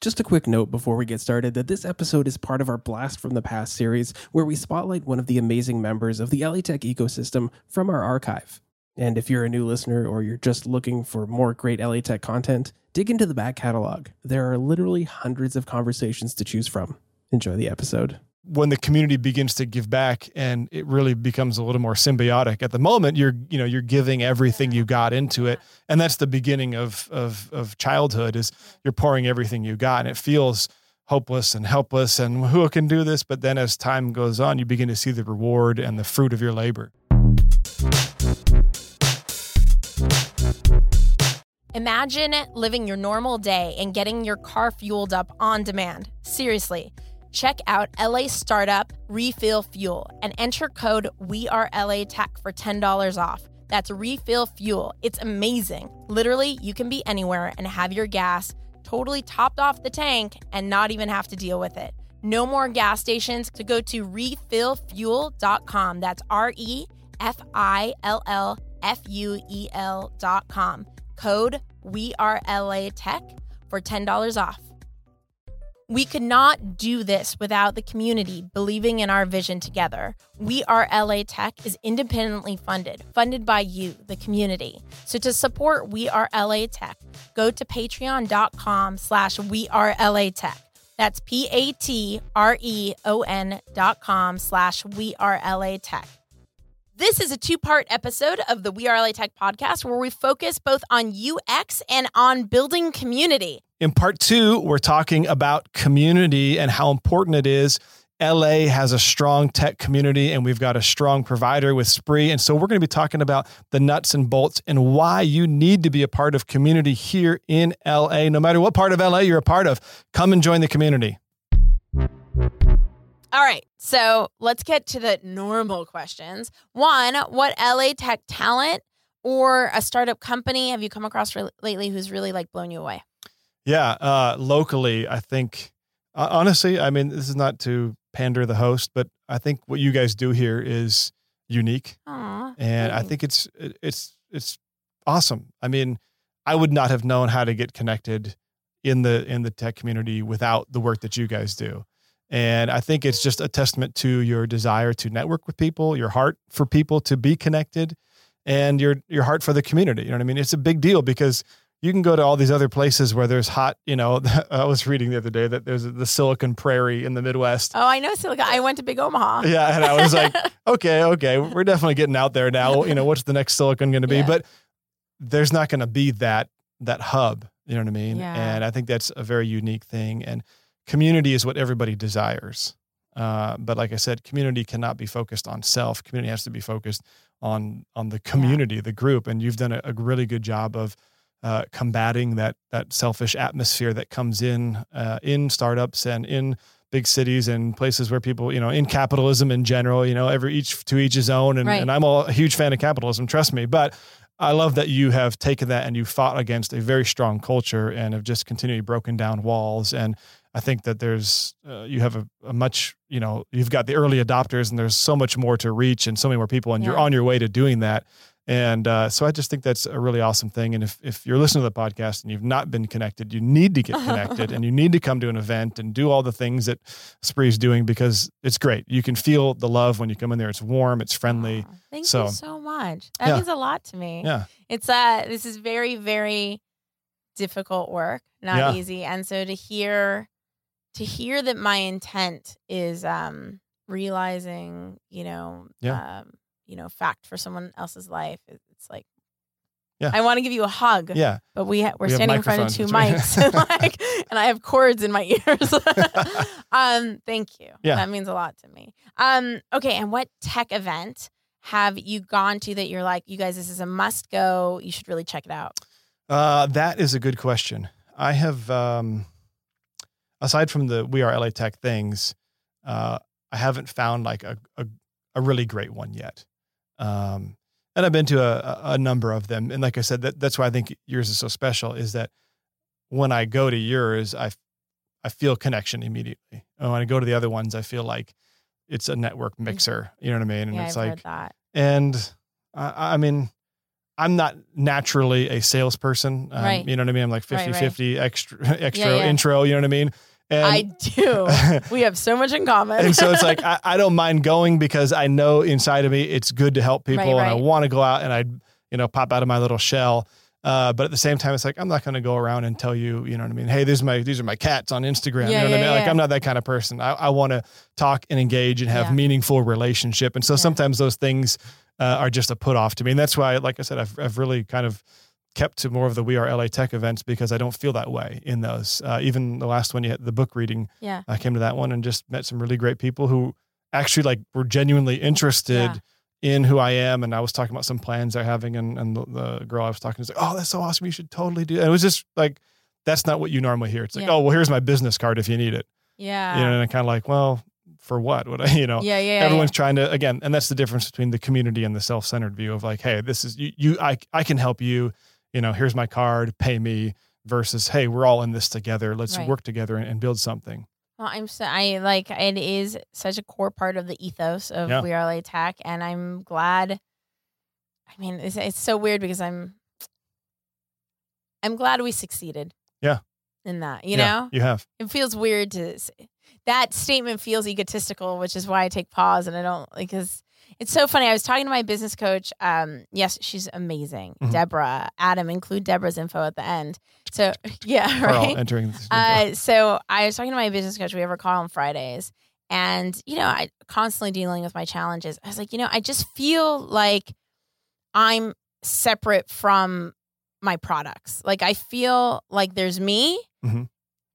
Just a quick note before we get started that this episode is part of our Blast from the Past series, where we spotlight one of the amazing members of the LA Tech ecosystem from our archive. And if you're a new listener or you're just looking for more great LA Tech content, dig into the back catalog. There are literally hundreds of conversations to choose from. Enjoy the episode. When the community begins to give back and it really becomes a little more symbiotic. At the moment, you're giving everything you got into it. And that's the beginning of childhood, is you're pouring everything you got, and it feels hopeless and helpless and who can do this? But then as time goes on, you begin to see the reward and the fruit of your labor. Imagine living your normal day and getting your car fueled up on demand. Seriously. Check out LA startup Refill Fuel and enter code WeAreLATech for $10 off. That's Refill Fuel. It's amazing. Literally, you can be anywhere and have your gas totally topped off the tank and not even have to deal with it. No more gas stations, so go to refillfuel.com. That's refillfuel.com. Code WeAreLATech for $10 off. We could not do this without the community believing in our vision together. We Are LA Tech is independently funded by you, the community. So to support We Are LA Tech, go to patreon.com/wearelatech. That's patreon.com/wearelatech. This is a two-part episode of the We Are LA Tech podcast, where we focus both on UX and on building community. In part two, we're talking about community and how important it is. LA has a strong tech community, and we've got a strong provider with Spree. And so we're going to be talking about the nuts and bolts and why you need to be a part of community here in LA. No matter what part of LA you're a part of, come and join the community. All right, so let's get to the normal questions. One, what LA tech talent or a startup company have you come across lately who's really blown you away? Yeah, locally, I think, honestly, I mean, this is not to pander the host, but I think what you guys do here is unique. Aww, and thanks. I think it's awesome. I mean, I would not have known how to get connected in the tech community without the work that you guys do. And I think it's just a testament to your desire to network with people, your heart for people to be connected, and your heart for the community. You know what I mean? It's a big deal because you can go to all these other places where there's hot, I was reading the other day that there's the Silicon Prairie in the Midwest. Oh, I know Silicon. I went to Big Omaha. Yeah. And I was like, okay, we're definitely getting out there now. What's the next Silicon going to be? Yeah. But there's not going to be that hub. You know what I mean? Yeah. And I think that's a very unique thing. And community is what everybody desires. But like I said, community cannot be focused on self. Community has to be focused on the community, the group. And you've done a really good job of combating that selfish atmosphere that comes in startups and in big cities and places where people, in capitalism in general, to each his own. And, right. And I'm a huge fan of capitalism, trust me. But I love that you have taken that and you fought against a very strong culture and have just continually broken down walls. And I think that there's, you have a much, you've got the early adopters, and there's so much more to reach and so many more people, and you're on your way to doing that. And so I just think that's a really awesome thing. And if you're listening to the podcast and you've not been connected, you need to get connected and you need to come to an event and do all the things that Spree's doing, because it's great. You can feel the love when you come in there. It's warm. It's friendly. Oh, thank you so much. That means a lot to me. Yeah. It's this is very, very difficult work, not easy. And so to hear that my intent is realizing, fact for someone else's life. It's like, I want to give you a hug. Yeah, but we're standing in front of two mics, and I have cords in my ears. Thank you. Yeah. That means a lot to me. Okay, and what tech event have you gone to that you're like, you guys, this is a must go. You should really check it out. That is a good question. I have, aside from the We Are LA Tech things, I haven't found like a really great one yet. And I've been to a number of them. And like I said, that's why I think yours is so special, is that when I go to yours, I feel connection immediately. And when I go to the other ones, I feel like it's a network mixer. You know what I mean? And yeah, it's I've heard that. And I mean, I'm not naturally a salesperson. Right. You know what I mean? I'm like 50-50 extra intro. You know what I mean? And I do. We have so much in common. And so it's like, I don't mind going because I know inside of me, it's good to help people and I want to go out and I pop out of my little shell. But at the same time, it's like, I'm not going to go around and tell you, you know what I mean? Hey, these are my cats on Instagram. Yeah, you know what I mean? Like, I'm not that kind of person. I want to talk and engage and have meaningful relationship. And so sometimes those things are just a put off to me. And that's why, like I said, I've really kind of kept to more of the We Are LA Tech events because I don't feel that way in those. Even the last one, you had the book reading. Yeah. I came to that one and just met some really great people who actually like were genuinely interested in who I am. And I was talking about some plans they're having and the girl I was talking to was like, oh, that's so awesome. You should totally do that. And it was just like, that's not what you normally hear. It's like, oh, well, here's my business card if you need it. Yeah. You know, and I'm kind of like, well, for what would I, you know, everyone's trying to, again, and that's the difference between the community and the self-centered view of like, hey, this is I can help you. You know, here's my card, pay me, versus, hey, we're all in this together. Let's work together and build something. Well, it is such a core part of the ethos of We Are LA Tech, and I'm glad. I mean, it's so weird because I'm glad we succeeded. Yeah. In that, you know? You have. It feels weird to say. That statement feels egotistical, which is why I take pause and I don't, because it's so funny. I was talking to my business coach. Yes, she's amazing. Mm-hmm. Deborah, Adam, include Deborah's info at the end. So yeah, right. Entering this so I was talking to my business coach. We have a call on Fridays, and I constantly dealing with my challenges. I was like, I just feel like I'm separate from my products. Like I feel like there's me, and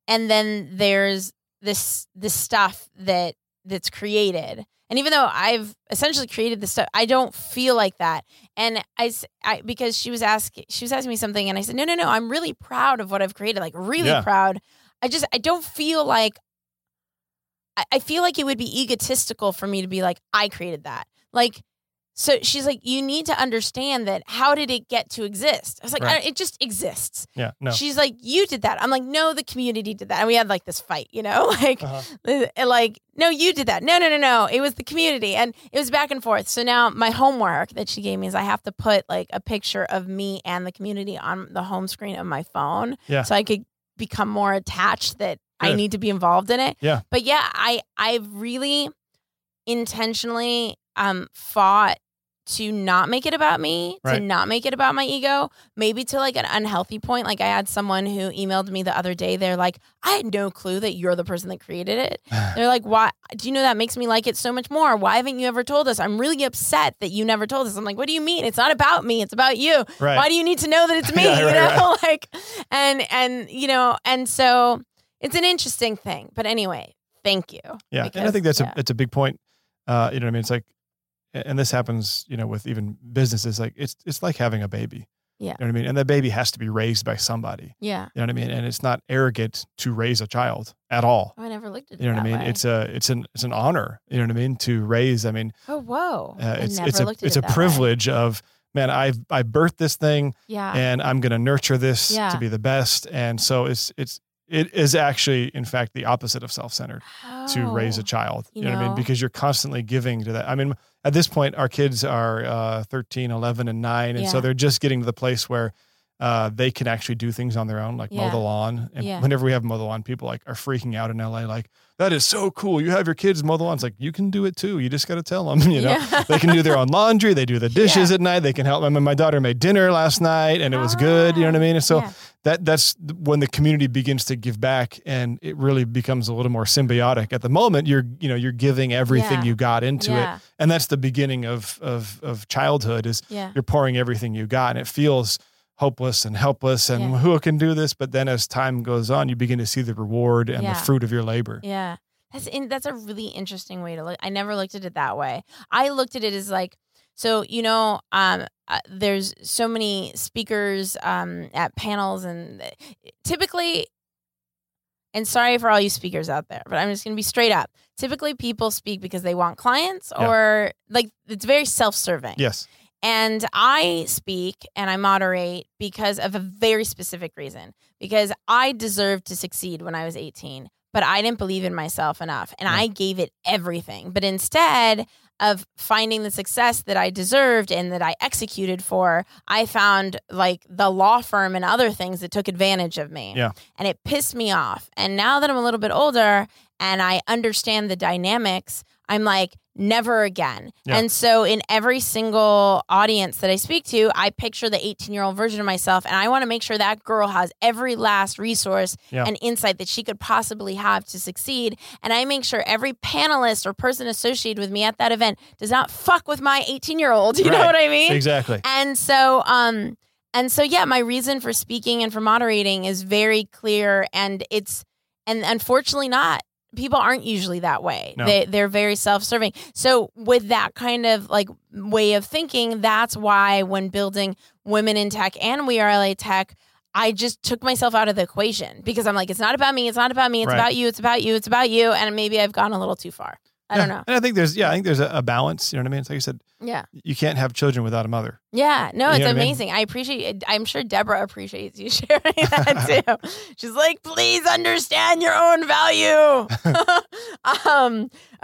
then there's this stuff that's created. And even though I've essentially created this stuff, I don't feel like that. And I because she was asking me something, and I said, no, I'm really proud of what I've created, like really proud. I don't feel like, I feel like it would be egotistical for me to be like, I created that. Like, so she's like, you need to understand that. How did it get to exist? I was like, it just exists. Yeah. No. She's like, you did that. I'm like, no, the community did that. And we had like this fight, like, no, you did that. No. It was the community, and it was back and forth. So now my homework that she gave me is I have to put like a picture of me and the community on the home screen of my phone. Yeah. So I could become more attached that I need to be involved in it. Yeah. But I really intentionally fought to not make it about me, to not make it about my ego, maybe to like an unhealthy point. Like I had someone who emailed me the other day. They're like, I had no clue that you're the person that created it. They're like, why? Do you know that makes me like it so much more? Why haven't you ever told us? I'm really upset that you never told us. I'm like, what do you mean? It's not about me. It's about you. Right. Why do you need to know that it's me? And so it's an interesting thing, but anyway, thank you. Yeah. Because, and I think it's a big point. You know what I mean? It's like, and this happens, with even businesses, like it's like having a baby. Yeah. You know what I mean? And that baby has to be raised by somebody. Yeah. You know what I mean? And it's not arrogant to raise a child at all. Oh, I never looked at it. You know what I mean? Way. It's an honor, you know what I mean? To raise, I mean, oh, whoa. It's a privilege of, man, I birthed this thing and I'm going to nurture this to be the best. And so it is actually, in fact, the opposite of self-centered to raise a child. You know what I mean? Because you're constantly giving to that. I mean, at this point, our kids are 13, 11, and 9. And so they're just getting to the place where they can actually do things on their own, like mow the lawn. And whenever we have mow the lawn, people like are freaking out in LA, like, that is so cool. You have your kids mow the lawn. It's like, you can do it too. You just got to tell them, They can do their own laundry. They do the dishes at night. They can help. I mean, my daughter made dinner last night and it was good. You know what I mean? And so that's when the community begins to give back, and it really becomes a little more symbiotic. At the moment, you're giving everything you got into it. And that's the beginning of childhood, is you're pouring everything you got, and it feels hopeless and helpless and who can do this? But then as time goes on, you begin to see the reward and the fruit of your labor. Yeah. That's a really interesting way to look. I never looked at it that way. I looked at it as like, so, there's so many speakers at panels, and typically And sorry for all you speakers out there, but I'm just going to be straight up. Typically, people speak because they want clients or like it's very self-serving. Yes. And I speak and I moderate because of a very specific reason, because I deserved to succeed when I was 18, but I didn't believe in myself enough and I gave it everything. But instead of finding the success that I deserved and that I executed for, I found like the law firm and other things that took advantage of me. Yeah. And it pissed me off. And now that I'm a little bit older and I understand the dynamics, I'm like, never again. Yeah. And so in every single audience that I speak to, I picture the 18-year-old version of myself, and I want to make sure that girl has every last resource and insight that she could possibly have to succeed. And I make sure every panelist or person associated with me at that event does not fuck with my 18-year-old. You know what I mean? Exactly. And so, yeah, my reason for speaking and for moderating is very clear, and it's, and unfortunately not. People aren't usually that way. No. They're very self-serving. So with that kind of like way of thinking, that's why when building Women in Tech and We Are LA Tech, I just took myself out of the equation because I'm like, it's not about me. It's not about me. It's about you. It's about you. It's about you. And maybe I've gone a little too far. I don't know. And I think there's, a balance. You know what I mean? It's like you said, you can't have children without a mother. Yeah. No, you know it's amazing. I appreciate it. I'm sure Deborah appreciates you sharing that too. She's like, please understand your own value.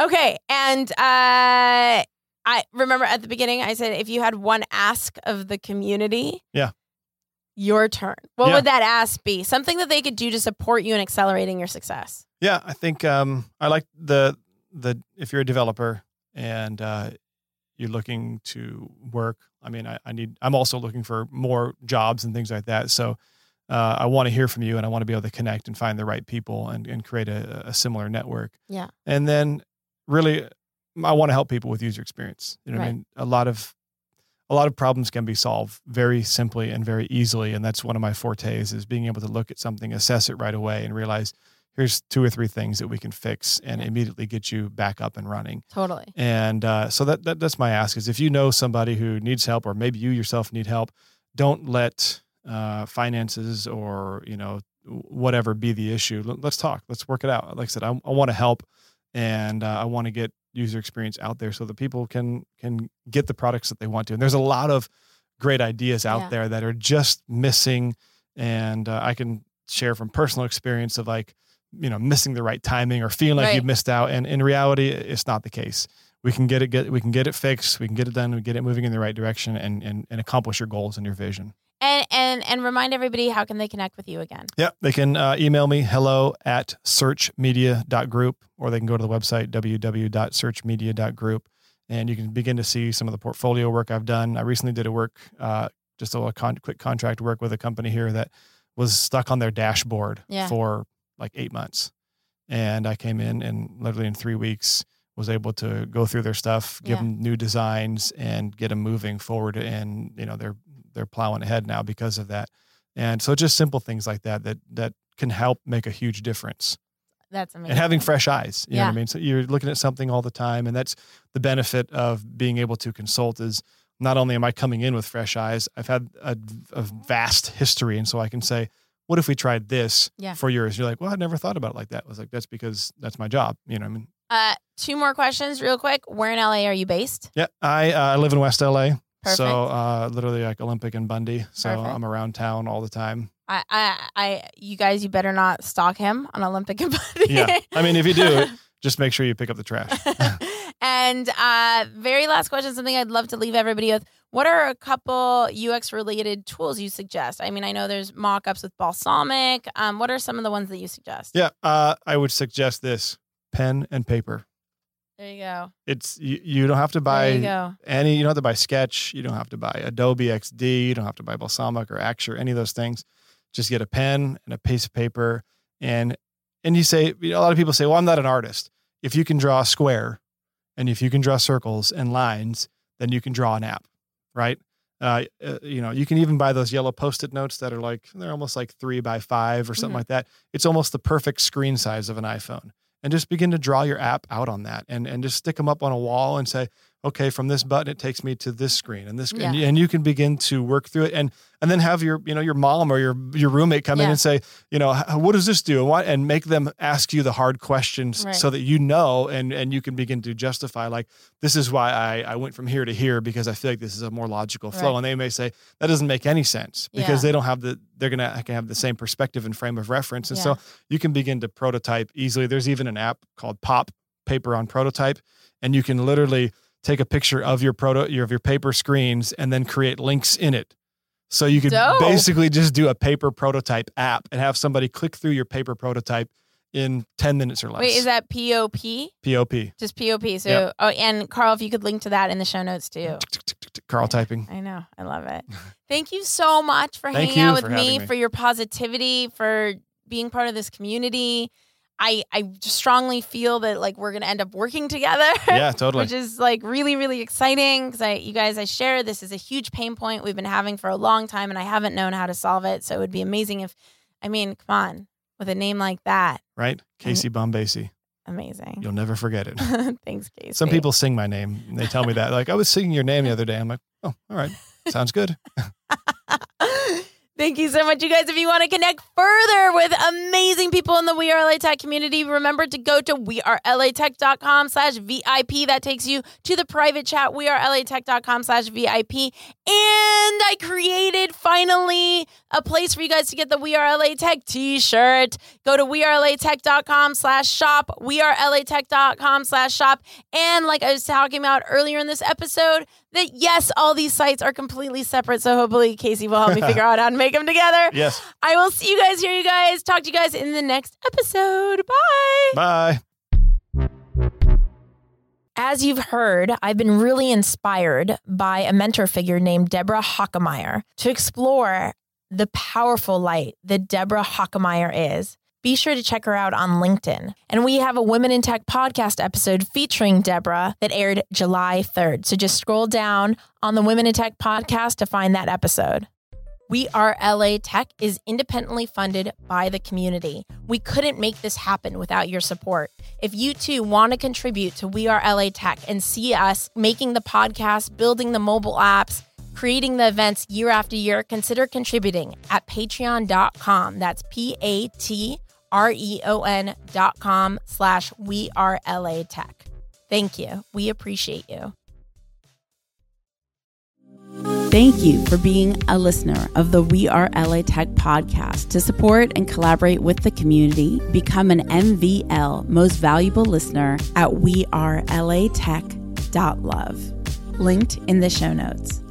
Okay. And I remember at the beginning, I said, if you had one ask of the community. Yeah. Your turn. What would that ask be? Something that they could do to support you in accelerating your success. Yeah. I think I like the if you're a developer and you're looking to work, I mean, I'm also looking for more jobs and things like that. So I want to hear from you and I want to be able to connect and find the right people and create a similar network. Yeah. And then really, I want to help people with user experience. You know what I mean? A lot of problems can be solved very simply and very easily. And that's one of my fortes is being able to look at something, assess it right away and realize, here's two or three things that we can fix and immediately get you back up and running. Totally. And so that's my ask is if you know somebody who needs help or maybe you yourself need help, don't let finances or, whatever be the issue. Let's talk. Let's work it out. Like I said, I want to help and I want to get user experience out there so that people can get the products that they want to. And there's a lot of great ideas out there that are just missing. And I can share from personal experience of like, missing the right timing or feeling like you missed out. And in reality, it's not the case. We can get it fixed. We can get it done. We get it moving in the right direction and accomplish your goals and your vision. And remind everybody, how can they connect with you again? Yeah, they can email me, hello@searchmedia.group, or they can go to the website, www.searchmedia.group. And you can begin to see some of the portfolio work I've done. I recently did just a little quick contract work with a company here that was stuck on their dashboard for like 8 months. And I came in and literally in 3 weeks was able to go through their stuff, give them new designs and get them moving forward. And, they're plowing ahead now because of that. And so just simple things like that can help make a huge difference. That's amazing. And having fresh eyes, you know what I mean? So you're looking at something all the time. And that's the benefit of being able to consult is not only am I coming in with fresh eyes, I've had a vast history. And so I can say, what if we tried this for yours? You're like, well, I never thought about it like that. I was like, that's because that's my job. You know what I mean? Two more questions real quick. Where in LA are you based? Yeah, I live in West LA. Perfect. So literally like Olympic and Bundy. So perfect. I'm around town all the time. You guys, you better not stalk him on Olympic and Bundy. Yeah, I mean, if you do, just make sure you pick up the trash. And very last question, something I'd love to leave everybody with. What are a couple UX-related tools you suggest? I mean, I know there's mock-ups with Balsamiq. What are some of the ones that you suggest? Yeah, I would suggest this, pen and paper. There you go. It's you don't have to buy any. You don't have to buy Sketch. You don't have to buy Adobe XD. You don't have to buy Balsamiq or Axure, any of those things. Just get a pen and a piece of paper. And you say, a lot of people say, well, I'm not an artist. If you can draw a square and if you can draw circles and lines, then you can draw an app. Right. You can even buy those yellow Post-it notes that are like, they're almost like 3x5 or something like that. It's almost the perfect screen size of an iPhone and just begin to draw your app out on that and just stick them up on a wall and say, okay, from this button, it takes me to this screen and this screen. Yeah. And you can begin to work through it and then have your, you know, your mom or your roommate come in and say, you know, what does this do? And make them ask you the hard questions so that you know, and you can begin to justify, like, this is why I went from here to here because I feel like this is a more logical flow. And they may say, that doesn't make any sense because they don't have they're going to have the same perspective and frame of reference. And so you can begin to prototype easily. There's even an app called Pop Paper on Prototype, and you can literally take a picture of your paper screens and then create links in it. So you could basically just do a paper prototype app and have somebody click through your paper prototype in 10 minutes or less. Wait, is that POP? POP. Just POP. So, and Carl, if you could link to that in the show notes too. Carl typing. I know. I love it. Thank you so much for hanging out with me, for your positivity, for being part of this community. I strongly feel that, like, we're going to end up working together. Yeah, totally. Which is, like, really, really exciting because you guys share this is a huge pain point we've been having for a long time, and I haven't known how to solve it. So it would be amazing if, I mean, come on, with a name like that. Right? Casey Bombacie. Amazing. You'll never forget it. Thanks, Casey. Some people sing my name, and they tell me that. Like, I was singing your name the other day. I'm like, oh, all right. Sounds good. Thank you so much, you guys. If you want to connect further with amazing people in the We Are LA Tech community, remember to go to wearelatech.com/VIP. That takes you to the private chat, wearelatech.com/VIP. And I created, finally, a place for you guys to get the We Are LA Tech t-shirt. Go to wearelatech.com/shop, wearelatech.com/shop. And like I was talking about earlier in this episode, that yes, all these sites are completely separate. So hopefully Casey will help me figure out how to make them together. Yes. I will see you guys, hear you guys, talk to you guys in the next episode. Bye. Bye. As you've heard, I've been really inspired by a mentor figure named Deborah Hockemeyer to explore the powerful light that Deborah Hockemeyer is. Be sure to check her out on LinkedIn. And we have a Women in Tech podcast episode featuring Deborah that aired July 3rd. So just scroll down on the Women in Tech podcast to find that episode. We Are LA Tech is independently funded by the community. We couldn't make this happen without your support. If you too want to contribute to We Are LA Tech and see us making the podcast, building the mobile apps, creating the events year after year, consider contributing at patreon.com. That's patreon.com/wearelatech. Thank you. We appreciate you. Thank you for being a listener of the We Are LA Tech podcast. To support and collaborate with the community, become an MVL, most valuable listener, at wearelatech.love. Linked in the show notes.